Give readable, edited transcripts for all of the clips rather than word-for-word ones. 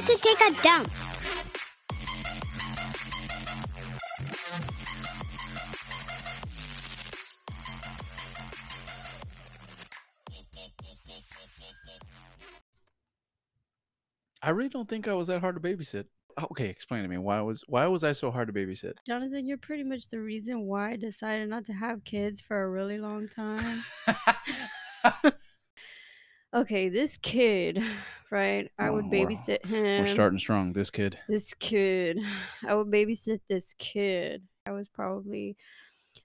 have to take a dump. I really don't think I was that hard to babysit. Okay, explain to me, why was I so hard to babysit? Jonathan, you're pretty much the reason why I decided not to have kids for a really long time. Okay, this kid, right? I would babysit him. We're starting strong, this kid. This kid. I would babysit this kid. I was probably,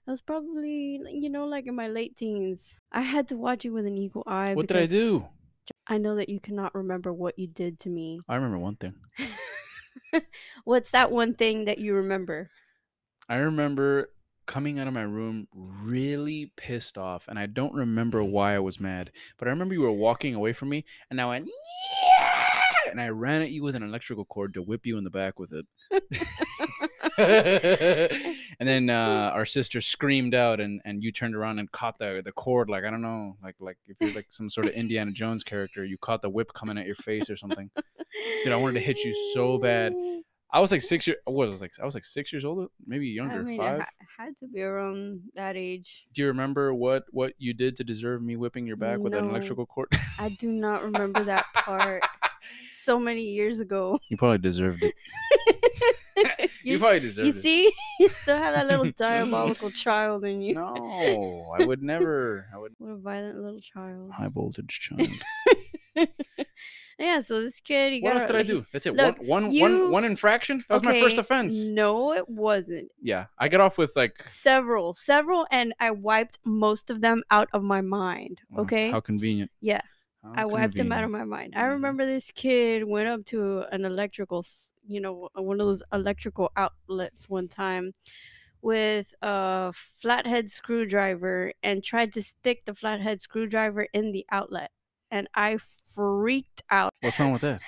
you know, like in my late teens. I had to watch it with an eagle eye. What did I do? I know that you cannot remember what you did to me. I remember one thing. What's that one thing that you remember? I remember coming out of my room really pissed off, and I don't remember why I was mad, but I remember you were walking away from me, and I went, yeah! And I ran at you with an electrical cord to whip you in the back with it. And then our sister screamed out, and you turned around and caught the cord, like, I don't know, like if you're like some sort of Indiana Jones character, you caught the whip coming at your face or something. Dude, I wanted to hit you so bad. I was like 6 years. I was like 6 years old, maybe younger. I mean, 5. It had to be around that age. Do you remember what you did to deserve me whipping your back with an electrical cord? I do not remember that part. So many years ago. You probably deserved it. You probably deserved it. You see? You still have that little diabolical child in you. No, I would never. What a violent little child. High voltage child. Yeah, so this kid, he got... What else did I do? That's it. Look, one infraction? That was my first offense. No, it wasn't. Yeah, I got off with like... Several, and I wiped most of them out of my mind, okay? How convenient. Yeah. I wiped him out of my mind. I remember this kid went up to an electrical, you know, one of those electrical outlets one time with a flathead screwdriver and tried to stick the flathead screwdriver in the outlet. And I freaked out. What's wrong with that?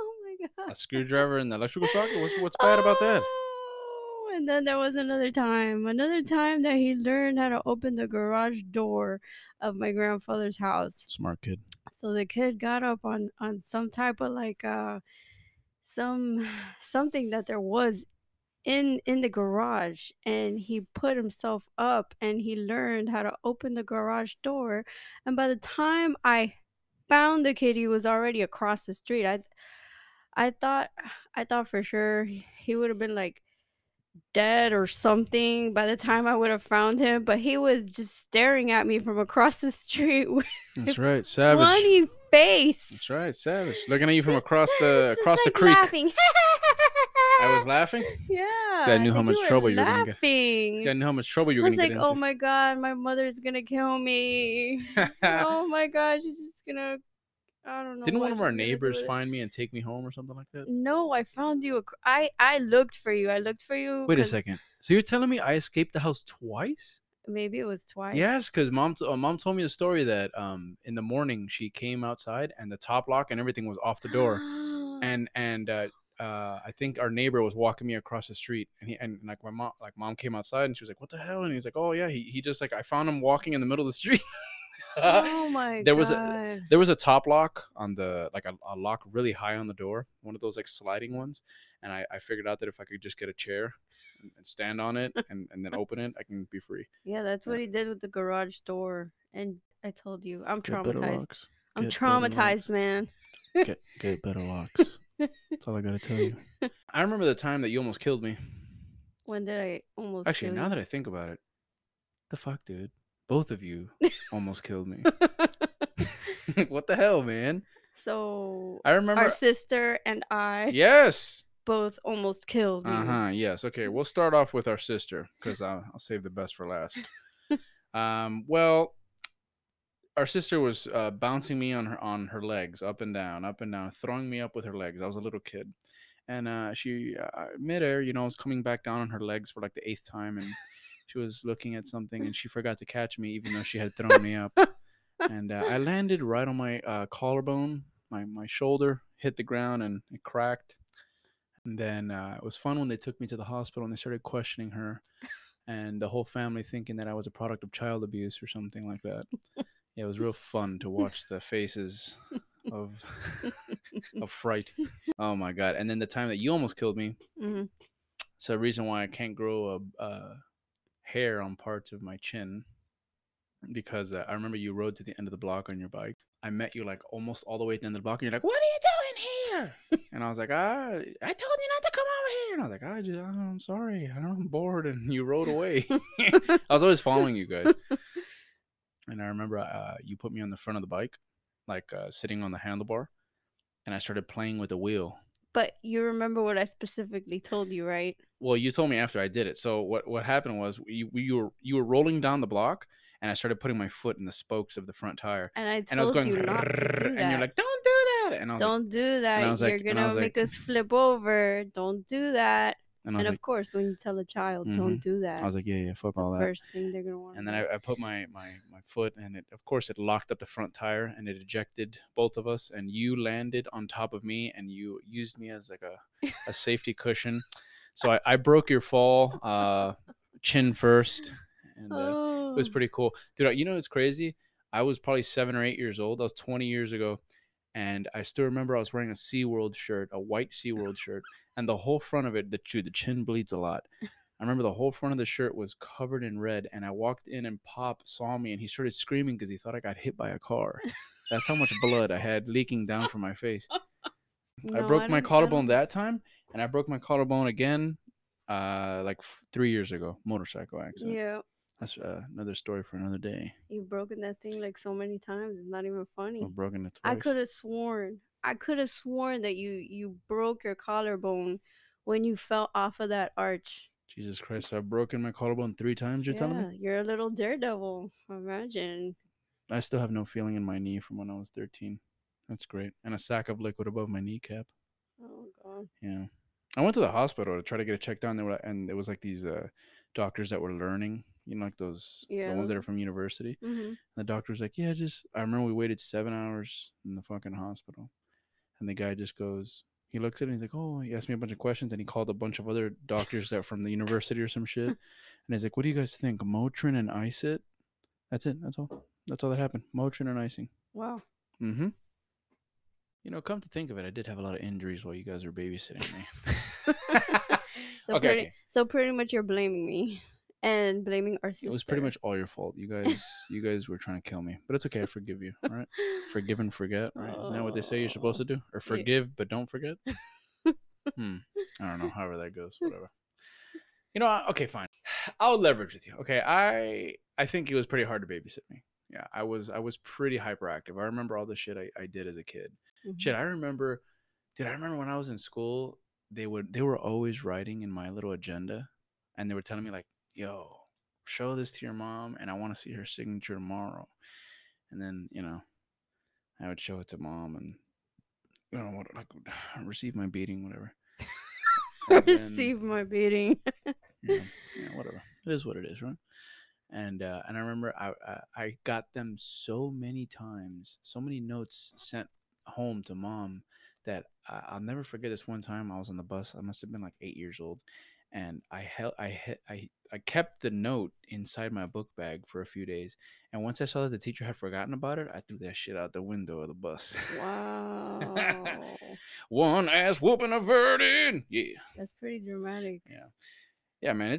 Oh, my God. A screwdriver in the electrical socket? What's bad about that? And then there was another time that he learned how to open the garage door of my grandfather's house. Smart kid. So the kid got up on some type of like something that there was in the garage, and he put himself up and he learned how to open the garage door. And by the time I found the kid, he was already across the street. I thought for sure he would have been like dead or something by the time I would have found him, but he was just staring at me from across the street with... That's right, savage. Funny face. That's right, savage. Looking at you from across the creek. Laughing. I was laughing. Yeah. I knew how much trouble you were gonna get. I knew how much trouble you were gonna get. I was like, oh my God, my mother's gonna kill me. Oh my God, she's just gonna... I don't know. Didn't one of our neighbors find me and take me home or something like that? No, I found you. I looked for you. Wait a second. So you're telling me I escaped the house twice? Maybe it was twice. Yes, because mom told me a story that in the morning she came outside and the top lock and everything was off the door, and I think our neighbor was walking me across the street, and my mom came outside and she was like, "What the hell?" And he's like, "Oh yeah, he just like I found him walking in the middle of the street." Oh my God. There was a top lock on the, like a lock really high on the door, one of those like sliding ones, and I figured out that if I could just get a chair and stand on it and then open it, I can be free. Yeah, that's what he did with the garage door. And I told you, I'm traumatized. I'm traumatized, man. Get better locks. That's all I gotta tell you. I remember the time that you almost killed me. When did I almost kill you? Actually, now that I think about it, the fuck, dude. Both of you almost killed me. What the hell, man? So I remember our sister and I. Yes. Both almost killed you. Yes. Okay. We'll start off with our sister because I'll save the best for last. Well, our sister was bouncing me on her legs up and down, throwing me up with her legs. I was a little kid, and she midair, you know, was coming back down on her legs for like the 8th time and. She was looking at something, and she forgot to catch me, even though she had thrown me up. And I landed right on my collarbone, my shoulder, hit the ground, and it cracked. And then it was fun when they took me to the hospital, and they started questioning her, and the whole family thinking that I was a product of child abuse or something like that. Yeah, it was real fun to watch the faces of fright. Oh my god! And then the time that you almost killed me. Mm-hmm. It's the reason why I can't grow a hair on parts of my chin, because I remember you rode to the end of the block on your bike. I met you like almost all the way to the end of the block, and you're like, "What are you doing here?" And I was like, "I told you not to come over here." And I was like, "I'm sorry, I'm bored." And you rode away. I was always following you guys. And I remember you put me on the front of the bike, like sitting on the handlebar, and I started playing with the wheel. But you remember what I specifically told you, right? Well, you told me after I did it. So what happened was you were rolling down the block, and I started putting my foot in the spokes of the front tire. And I was going, you not to do that. And you're like, "Don't do that." And I was "Don't do that. You're like, gonna make us flip over. Don't do that." And of course, when you tell a child, mm-hmm. "Don't do that," I was like, yeah, fuck all that. First thing they're gonna want. And then I put my foot, and it, of course, it locked up the front tire, and it ejected both of us. And you landed on top of me, and you used me as like a safety cushion. So I broke your fall, chin first, and it was pretty cool, dude. You know what's crazy? I was probably 7 or 8 years old. That was 20 years ago. And I still remember I was wearing a SeaWorld shirt, a white SeaWorld shirt, and the whole front of it, the chin bleeds a lot. I remember the whole front of the shirt was covered in red, and I walked in, and Pop saw me, and he started screaming because he thought I got hit by a car. That's how much blood I had leaking down from my face. No, I broke my collarbone that time, and I broke my collarbone again like 3 years ago, motorcycle accident. Yeah. That's another story for another day. You've broken that thing like so many times. It's not even funny. I've broken it twice. I could have sworn that you broke your collarbone when you fell off of that arch. Jesus Christ. So I've broken my collarbone 3 times, you're telling me? You're a little daredevil. Imagine. I still have no feeling in my knee from when I was 13. That's great. And a sack of liquid above my kneecap. Oh, God. Yeah. I went to the hospital to try to get it checked out, and it was like these doctors that were learning. You know, like those, the ones that are from university. Mm-hmm. The doctor was like, yeah, I remember we waited 7 hours in the fucking hospital. And the guy just goes, he looks at it and he's like, oh, he asked me a bunch of questions. And he called a bunch of other doctors that are from the university or some shit. And he's like, what do you guys think? Motrin and ice it? That's it. That's all. That's all that happened. Motrin and icing. Wow. Mm-hmm. You know, come to think of it, I did have a lot of injuries while you guys were babysitting me. So pretty much you're blaming me. And blaming our sister. It was pretty much all your fault. You guys were trying to kill me. But it's okay. I forgive you. All right? Forgive and forget. Right? Isn't that what they say you're supposed to do? Or forgive, but don't forget? I don't know. However that goes. Whatever. You know, okay, fine. I'll leverage with you. Okay, I think it was pretty hard to babysit me. Yeah, I was pretty hyperactive. I remember all the shit I did as a kid. Mm-hmm. Shit, I remember when I was in school, they were always writing in my little agenda. And they were telling me like, yo, show this to your mom, and I want to see her signature tomorrow. And then, you know, I would show it to mom, and you know what, like, receive my beating, whatever. Receive my beating. Yeah, whatever. It is what it is, right? And I remember I got them so many times, so many notes sent home to mom that I'll never forget. This one time I was on the bus. I must have been like 8 years old. And I kept the note inside my book bag for a few days. And once I saw that the teacher had forgotten about it, I threw that shit out the window of the bus. Wow. One ass whooping averted. Yeah. That's pretty dramatic. Yeah. Yeah, man.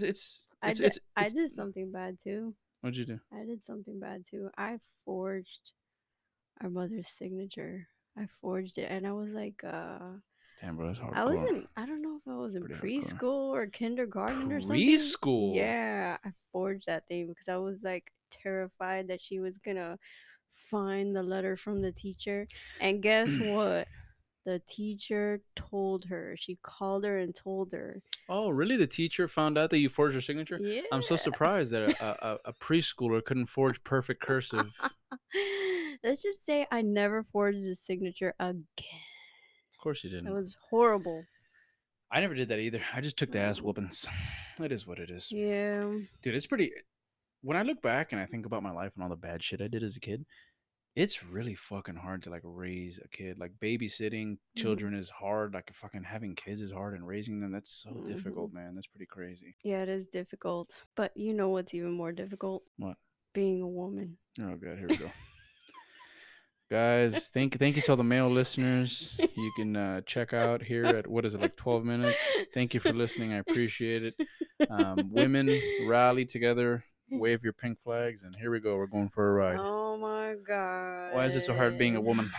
I did something bad too. What'd you do? I did something bad too. I forged our mother's signature. I forged it, and I was like, damn, bro, that's hardcore. I don't know if I was in preschool or kindergarten or something. Preschool? Yeah, I forged that thing because I was like terrified that she was going to find the letter from the teacher. And guess what? The teacher told her. She called her and told her. Oh, really? The teacher found out that you forged her signature? Yeah. I'm so surprised that a preschooler couldn't forge perfect cursive. Let's just say I never forged the signature again. Of course you didn't. It was horrible. I never did that either. I just took the ass whoopings. It is what it is. Yeah. Dude, it's pretty... When I look back and I think about my life and all the bad shit I did as a kid, it's really fucking hard to, like, raise a kid. Like, babysitting children is hard. Like, fucking having kids is hard, and raising them, that's so difficult, man. That's pretty crazy. Yeah, it is difficult. But you know what's even more difficult? What? Being a woman. Oh, God. Here we go. Guys, thank you to all the male listeners. You can check out here at, what is it, like 12 minutes? Thank you for listening. I appreciate it. Women, rally together. Wave your pink flags. And here we go. We're going for a ride. Oh, my God. Why is it so hard being a woman?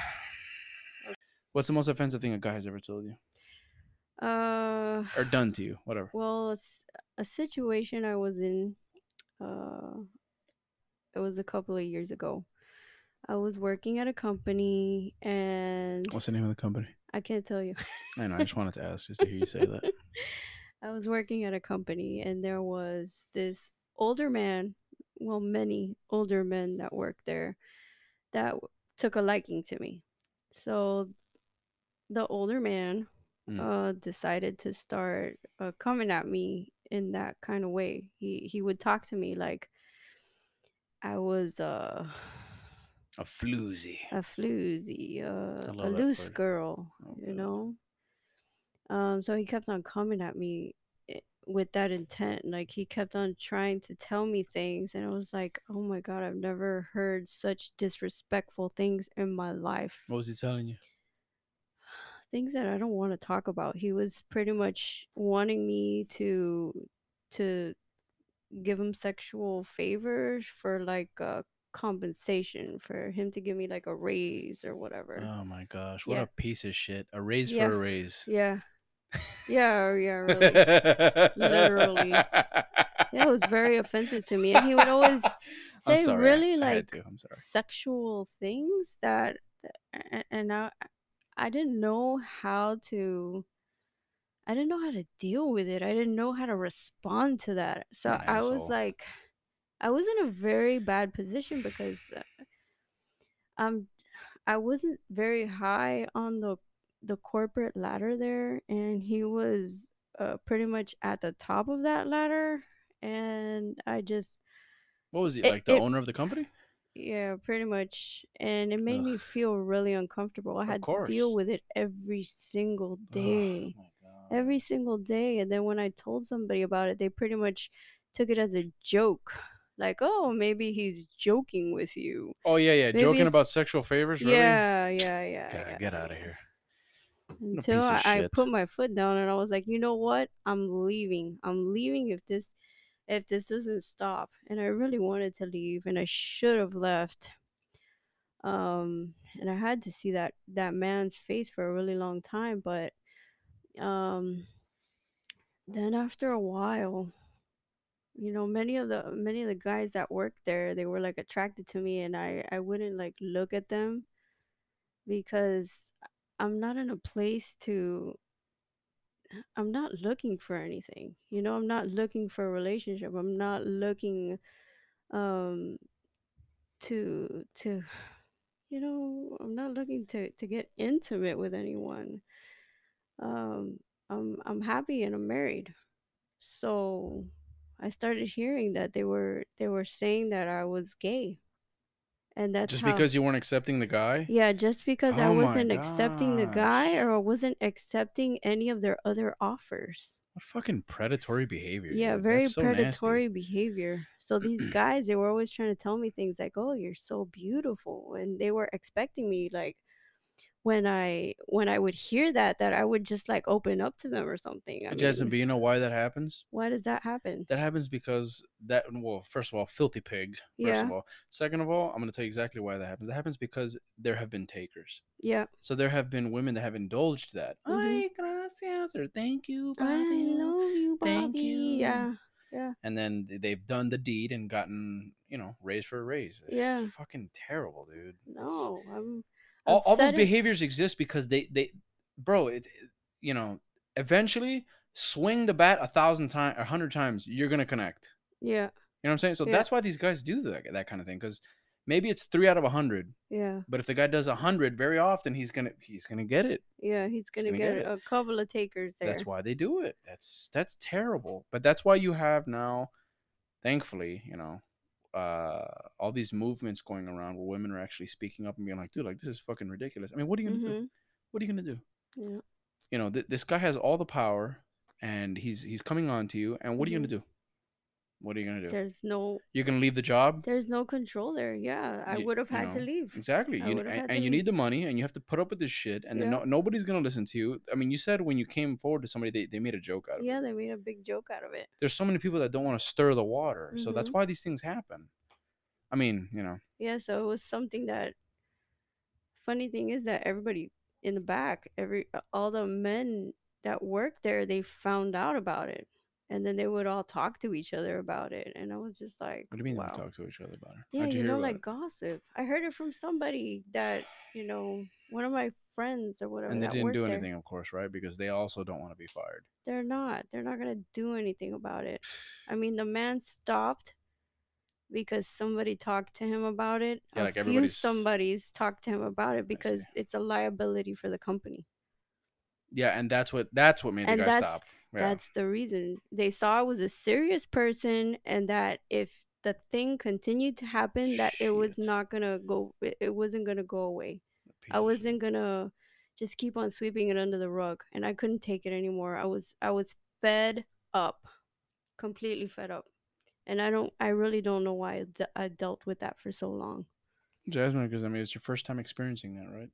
What's the most offensive thing a guy has ever told you? Or done to you, whatever. Well, a situation I was in, it was a couple of years ago. I was working at a company and... What's the name of the company? I can't tell you. I know. I just wanted to ask just to hear you say that. I was working at a company and there was this older man, well, many older men that worked there that took a liking to me. So the older man decided to start coming at me in that kind of way. He would talk to me like I was... A floozy. A floozy. A loose girl, you know? So he kept on coming at me with that intent. Like, he kept on trying to tell me things. And I was like, oh, my God, I've never heard such disrespectful things in my life. What was he telling you? Things that I don't want to talk about. He was pretty much wanting me to give him sexual favors for, like, compensation, for him to give me like a raise or whatever. Oh my gosh, what a piece of shit. A raise for a raise. Yeah, really. Literally. It was very offensive to me. And he would always say really like sexual things that, and I didn't know how to deal with it. I didn't know how to respond to that. So I was like, I was in a very bad position because I wasn't very high on the corporate ladder there, and he was pretty much at the top of that ladder, and I just... What was he, the owner of the company? Yeah, pretty much, and it made me feel really uncomfortable. I had to deal with it every single day. Oh, my God. Every single day, and then when I told somebody about it, they pretty much took it as a joke. Like, oh, maybe he's joking with you. Oh, yeah. Maybe joking about sexual favors, really? Yeah. Gotta get out of here. Until I put my foot down and I was like, you know what? I'm leaving. If this doesn't stop. And I really wanted to leave and I should have left. And I had to see that man's face for a really long time. But then after a while... You know, many of the guys that worked there, they were like attracted to me, and I wouldn't like look at them because I'm not in a place to. I'm not looking for anything, you know. I'm not looking for a relationship. I'm not looking, to, you know, I'm not looking to get intimate with anyone. I'm happy and I'm married, so. I started hearing that they were saying that I was gay, and that's just because you weren't accepting the guy. Yeah, just because I wasn't accepting the guy, or I wasn't accepting any of their other offers. What fucking predatory behavior! Yeah, dude. Very predatory behavior. So these guys, they were always trying to tell me things like, "Oh, you're so beautiful," and they were expecting me like when I would hear that I would just like open up to them or something. Jasmin, but you know why that happens? Why does that happen? That happens because first of all, filthy pig. First of all. Second of all, I'm going to tell you exactly why that happens. That happens because there have been takers. Yeah. So there have been women that have indulged that. Mm-hmm. Ay, gracias, or thank you, Bobby. I love you, Bobby. Thank you. Yeah. And then they've done the deed and gotten, you know, raise for a raise. It's fucking terrible, dude. No, all those behaviors exist because they eventually swing the bat 1,000 times, 100 times, you're going to connect. Yeah. You know what I'm saying? So that's why these guys do that kind of thing. Cause maybe it's 3 out of 100. Yeah. But if the guy does 100 very often, he's going to get it. Yeah. He's going to get a couple of takers there. That's why they do it. That's terrible. But that's why you have now, thankfully, you know, all these movements going around where women are actually speaking up and being like, dude, like, this is fucking ridiculous. I mean, what are you gonna do? What are you gonna do? Yeah. You know, this guy has all the power and he's coming on to you, and what are you gonna do? What are you gonna do? There's no. You can leave the job. There's no control there. Yeah, I would have had to leave. Exactly. You need the money, and you have to put up with this shit, and then nobody's gonna listen to you. I mean, you said when you came forward to somebody, they made a joke out of it. Yeah, they made a big joke out of it. There's so many people that don't want to stir the water, so that's why these things happen. I mean, you know. Yeah. So it was something that. Funny thing is that everybody in the back, all the men that worked there, they found out about it. And then they would all talk to each other about it. And I was just like, what do you mean they talk to each other about it? Yeah, you know, like gossip. I heard it from somebody that, you know, one of my friends or whatever. And they didn't do anything, of course, right? Because they also don't want to be fired. They're not. They're not going to do anything about it. I mean, the man stopped because somebody talked to him about it. Yeah, like somebody's talked to him about it because it's a liability for the company. Yeah, and that's what made the guy stop. Yeah. That's the reason. They saw I was a serious person and that if the thing continued to happen, that it was not going to go, it wasn't going to go away. I wasn't going to just keep on sweeping it under the rug, and I couldn't take it anymore. I was fed up, completely fed up. And I really don't know why I dealt with that for so long. Jasmin, because I mean, it's your first time experiencing that, right?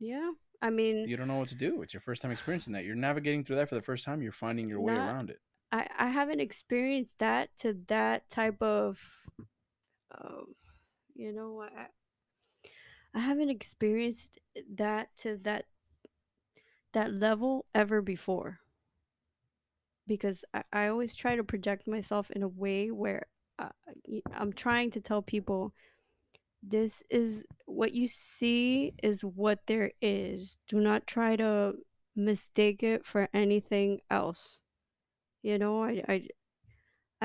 Yeah. I mean, you don't know what to do. It's your first time experiencing that. You're navigating through that for the first time. You're finding your way around it. I haven't experienced that to that type of, you know, I haven't experienced that to that level ever before. Because I always try to project myself in a way where I'm trying to tell people, this is what you see is what there is. Do not try to mistake it for anything else. You know, I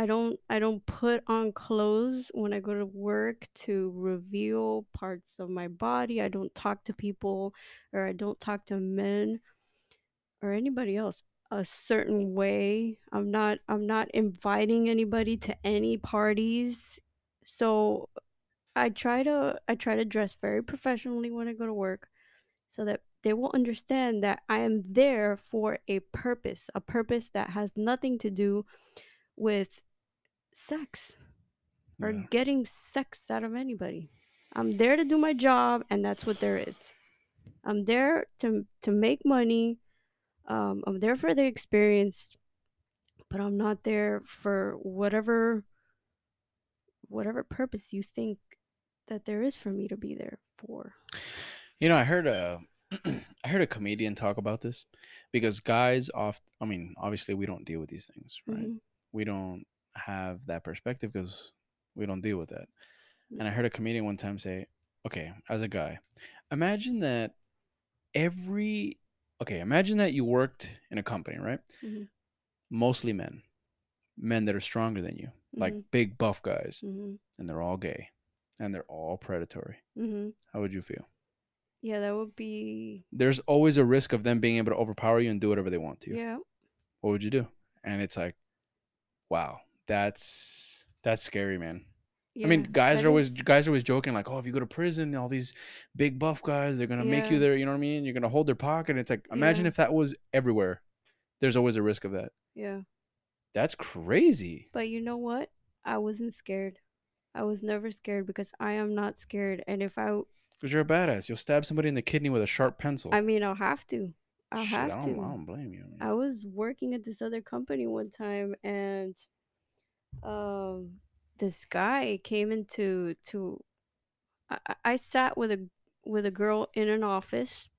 don't put on clothes when I go to work to reveal parts of my body. I don't talk to people, or I don't talk to men or anybody else a certain way. I'm not inviting anybody to any parties. So I try to dress very professionally when I go to work, so that they will understand that I am there for a purpose that has nothing to do with sex or getting sex out of anybody. I'm there to do my job, and that's what there is. I'm there to make money. I'm there for the experience, but I'm not there for whatever purpose you think that there is for me to be there for. You know, I heard a comedian talk about this, because guys obviously we don't deal with these things, right? Mm-hmm. We don't have that perspective because we don't deal with that. Mm-hmm. And I heard a comedian one time say, okay, as a guy, imagine that you worked in a company, right? Mm-hmm. Mostly men that are stronger than you, mm-hmm. like big buff guys, mm-hmm. and they're all gay. And they're all predatory. Mm-hmm. How would you feel? Yeah, that would be... There's always a risk of them being able to overpower you and do whatever they want to. Yeah. What would you do? And it's like, wow, that's scary, man. Yeah, I mean, guys are always joking like, oh, if you go to prison, all these big buff guys, they're going to make you there. You know what I mean? You're going to hold their pocket. It's like, imagine if that was everywhere. There's always a risk of that. Yeah. That's crazy. But you know what? I wasn't scared. I was never scared because I am not scared. And if I... Because you're a badass. You'll stab somebody in the kidney with a sharp pencil. I mean, I'll have to. I don't blame you. Man. I was working at this other company one time, and this guy came into... I sat with a girl in an office,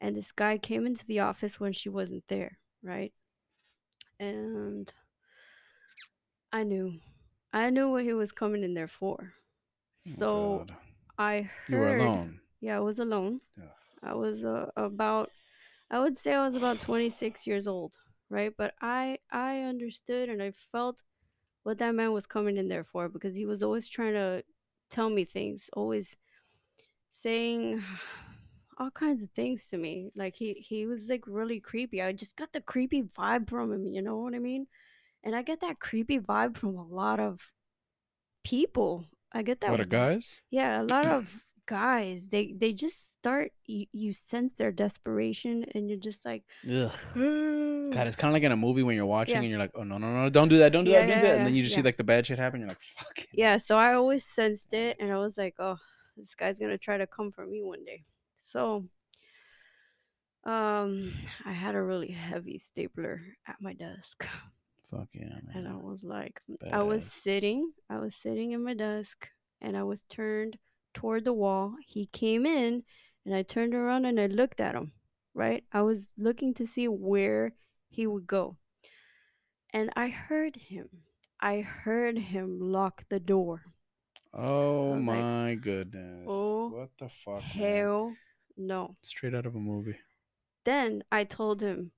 and this guy came into the office when she wasn't there, right? And I knew what he was coming in there for. So God. I heard... You were alone. Yeah, I was alone. Ugh. I was about 26 years old, right? But I understood and I felt what that man was coming in there for, because he was always trying to tell me things, always saying all kinds of things to me. Like he was like really creepy. I just got the creepy vibe from him, you know what I mean? And I get that creepy vibe from a lot of people. I get that. A lot of guys? Yeah, a lot of guys. They just start, you sense their desperation, and you're just like, ugh. God, it's kind of like in a movie when you're watching and you're like, oh, no, don't do that, don't do that. And then you just see like the bad shit happen. You're like, fuck it. Yeah, so I always sensed it and I was like, oh, this guy's going to try to come for me one day. So I had a really heavy stapler at my desk. Fuck yeah, man. And I was like, bad. I was sitting in my desk and I was turned toward the wall. He came in and I turned around and I looked at him, right? I was looking to see where he would go. And I heard him lock the door. Oh my goodness. Oh, what the fuck? Hell, man. No. Straight out of a movie. Then I told him,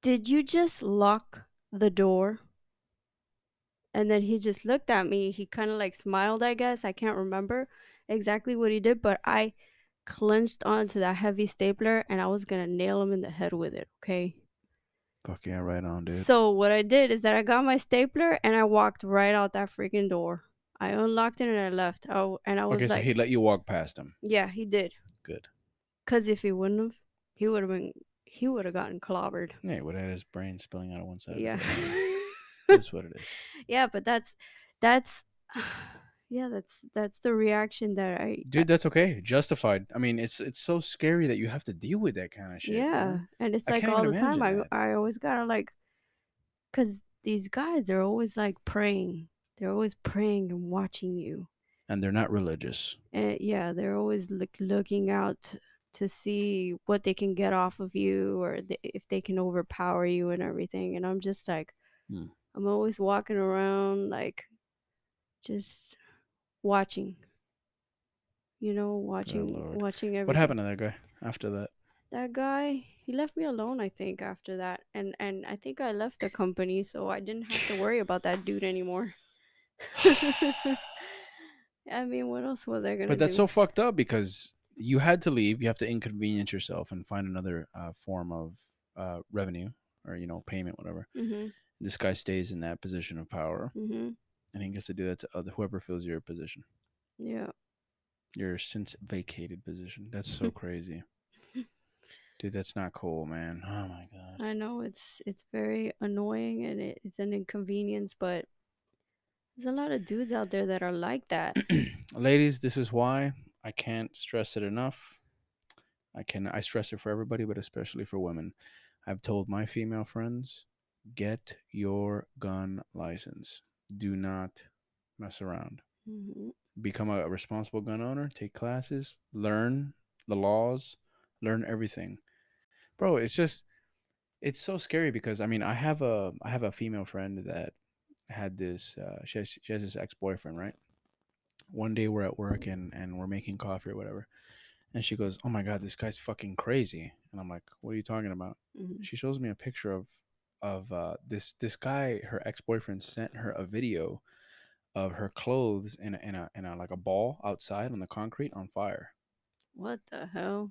did you just lock the door? And then he just looked at me. He kind of like smiled, I guess. I can't remember exactly what he did, but I clenched onto that heavy stapler and I was gonna nail him in the head with it. Okay. Fuck yeah, right on, dude. So what I did is that I got my stapler and I walked right out that freaking door. I unlocked it and I left. Oh, and I was like, okay, so he let you walk past him. Yeah, he did. Good. Cause if he wouldn't have, he would have gotten clobbered. Yeah, he would have had his brain spilling out on one side. Yeah. That's what it is. Yeah, but that's the reaction that I. Dude, that's okay. Justified. I mean, it's so scary that you have to deal with that kind of shit. Yeah, man. And it's like all the time. That. I always gotta like, cause these guys are always like praying. They're always praying and watching you. And they're not religious. And yeah, they're always looking out to see what they can get off of you or if they can overpower you and everything. And I'm just like, I'm always walking around like, just watching. You know, watching everything. What happened to that guy after that? That guy, he left me alone, I think, after that. And I think I left the company, so I didn't have to worry about that dude anymore. I mean, what else was I gonna do? But that's so fucked up because you had to leave. You have to inconvenience yourself and find another form of revenue or, you know, payment, whatever. Mm-hmm. This guy stays in that position of power, mm-hmm. and he gets to do that to whoever fills your position. Yeah. Your since vacated position. That's so crazy. Dude, that's not cool, man. Oh my God. I know it's very annoying and it's an inconvenience, but there's a lot of dudes out there that are like that. Ladies, this is why I can't stress it enough. I stress it for everybody, but especially for women. I've told my female friends, get your gun license. Do not mess around. Mm-hmm. Become a responsible gun owner. Take classes. Learn the laws. Learn everything. Bro, it's just, it's so scary because, I mean, I have a female friend that had this she has this ex-boyfriend, right? One day we're at work and we're making coffee or whatever, and she goes, oh my God, this guy's fucking crazy. And I'm like, what are you talking about? Mm-hmm. She shows me a picture of this guy. Her ex-boyfriend sent her a video of her clothes in a like a ball outside on the concrete on fire. What the hell?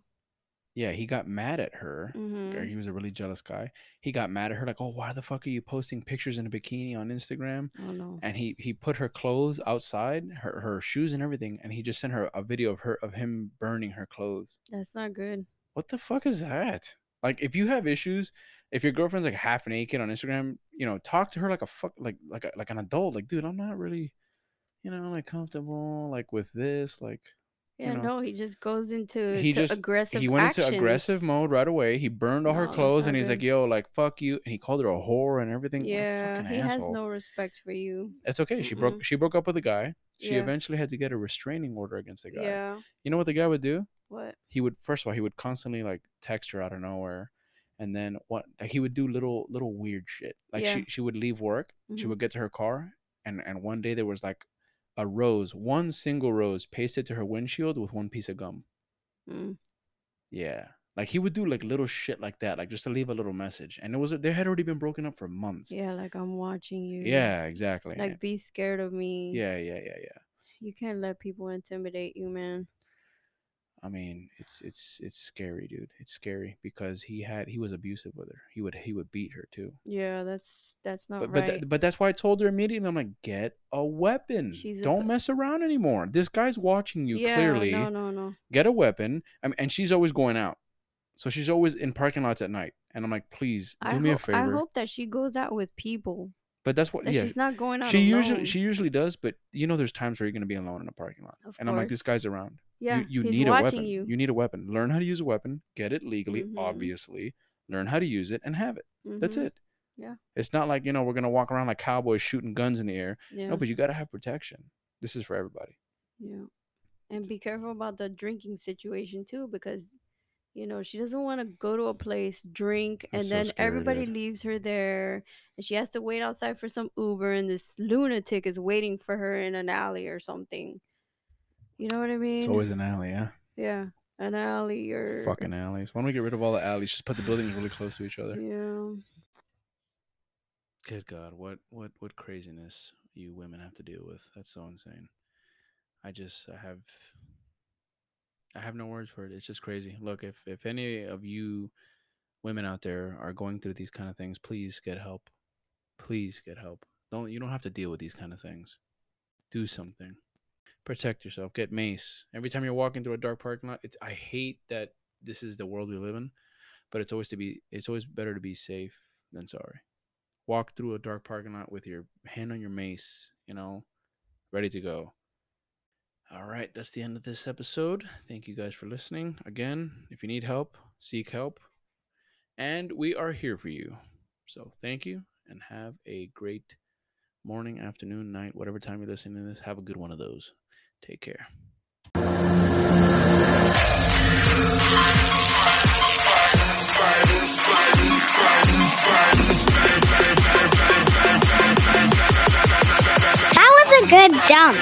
Yeah, he got mad at her. Mm-hmm. He was a really jealous guy. He got mad at her like, oh, why the fuck are you posting pictures in a bikini on Instagram? Oh, no. And he put her clothes outside, her shoes and everything, and he just sent her a video of him burning her clothes. That's not good. What the fuck is that? Like, if you have issues, if your girlfriend's like half naked on Instagram, you know, talk to her like an adult. Like, dude, I'm not really, you know, like comfortable like with this, like. Yeah, no, he just goes into aggressive. He went into aggressive mode right away. He burned all her clothes, and he's like, "Yo, like fuck you," and he called her a whore and everything. Yeah, he has no respect for you. That's okay. Mm-mm. She broke up with a guy. She eventually had to get a restraining order against the guy. Yeah. You know what the guy would do? What? He would, first of all, he would constantly like text her out of nowhere, and then what? Like, he would do little weird shit. Like she would leave work. Mm-hmm. She would get to her car, and one day there was like a rose, one single rose pasted to her windshield with one piece of gum. Yeah, like he would do like little shit like that, like just to leave a little message. And they had already been broken up for months. Yeah, like I'm watching you. Yeah, exactly. Like, be scared of me. Yeah. You can't let people intimidate you, man. I mean, it's scary, dude. It's scary because he was abusive with her. He would beat her too. Yeah, that's not right. But that's why I told her immediately. I'm like, get a weapon. Don't mess around anymore. This guy's watching you clearly. No. Get a weapon. I mean, and she's always going out. So she's always in parking lots at night. And I'm like, please do me a favor. I hope that she goes out with people. But that's what, yeah. She's not going out alone. She usually does, but you know, there's times where you're going to be alone in a parking lot. Of course. I'm like, this guy's around. Yeah, he's need watching a weapon. You need a weapon. Learn how to use a weapon. Get it legally, obviously. Learn how to use it and have it. That's it. Yeah. It's not like, you know, we're going to walk around like cowboys shooting guns in the air. Yeah. No, but you got to have protection. This is for everybody. Yeah. And be careful about the drinking situation too, because, you know, she doesn't want to go to a place, drink, and then everybody leaves her there. And she has to wait outside for some Uber, and this lunatic is waiting for her in an alley or something. You know what I mean? It's always an alley, yeah? Yeah. An alley or... Fucking alleys. Why don't we get rid of all the alleys? Just put the buildings really close to each other. Yeah. Good God. What craziness you women have to deal with. That's so insane. I have no words for it. It's just crazy. Look, if any of you women out there are going through these kind of things, please get help. Please get help. You don't have to deal with these kind of things. Do something. Protect yourself. Get mace. Every time you're walking through a dark parking lot, I hate that this is the world we live in, but it's always better to be safe than sorry. Walk through a dark parking lot with your hand on your mace, you know, ready to go. All right, that's the end of this episode. Thank you guys for listening. Again, if you need help, seek help. And we are here for you. So thank you, and have a great morning, afternoon, night, whatever time you're listening to this. Have a good one of those. Take care. That was a good jump.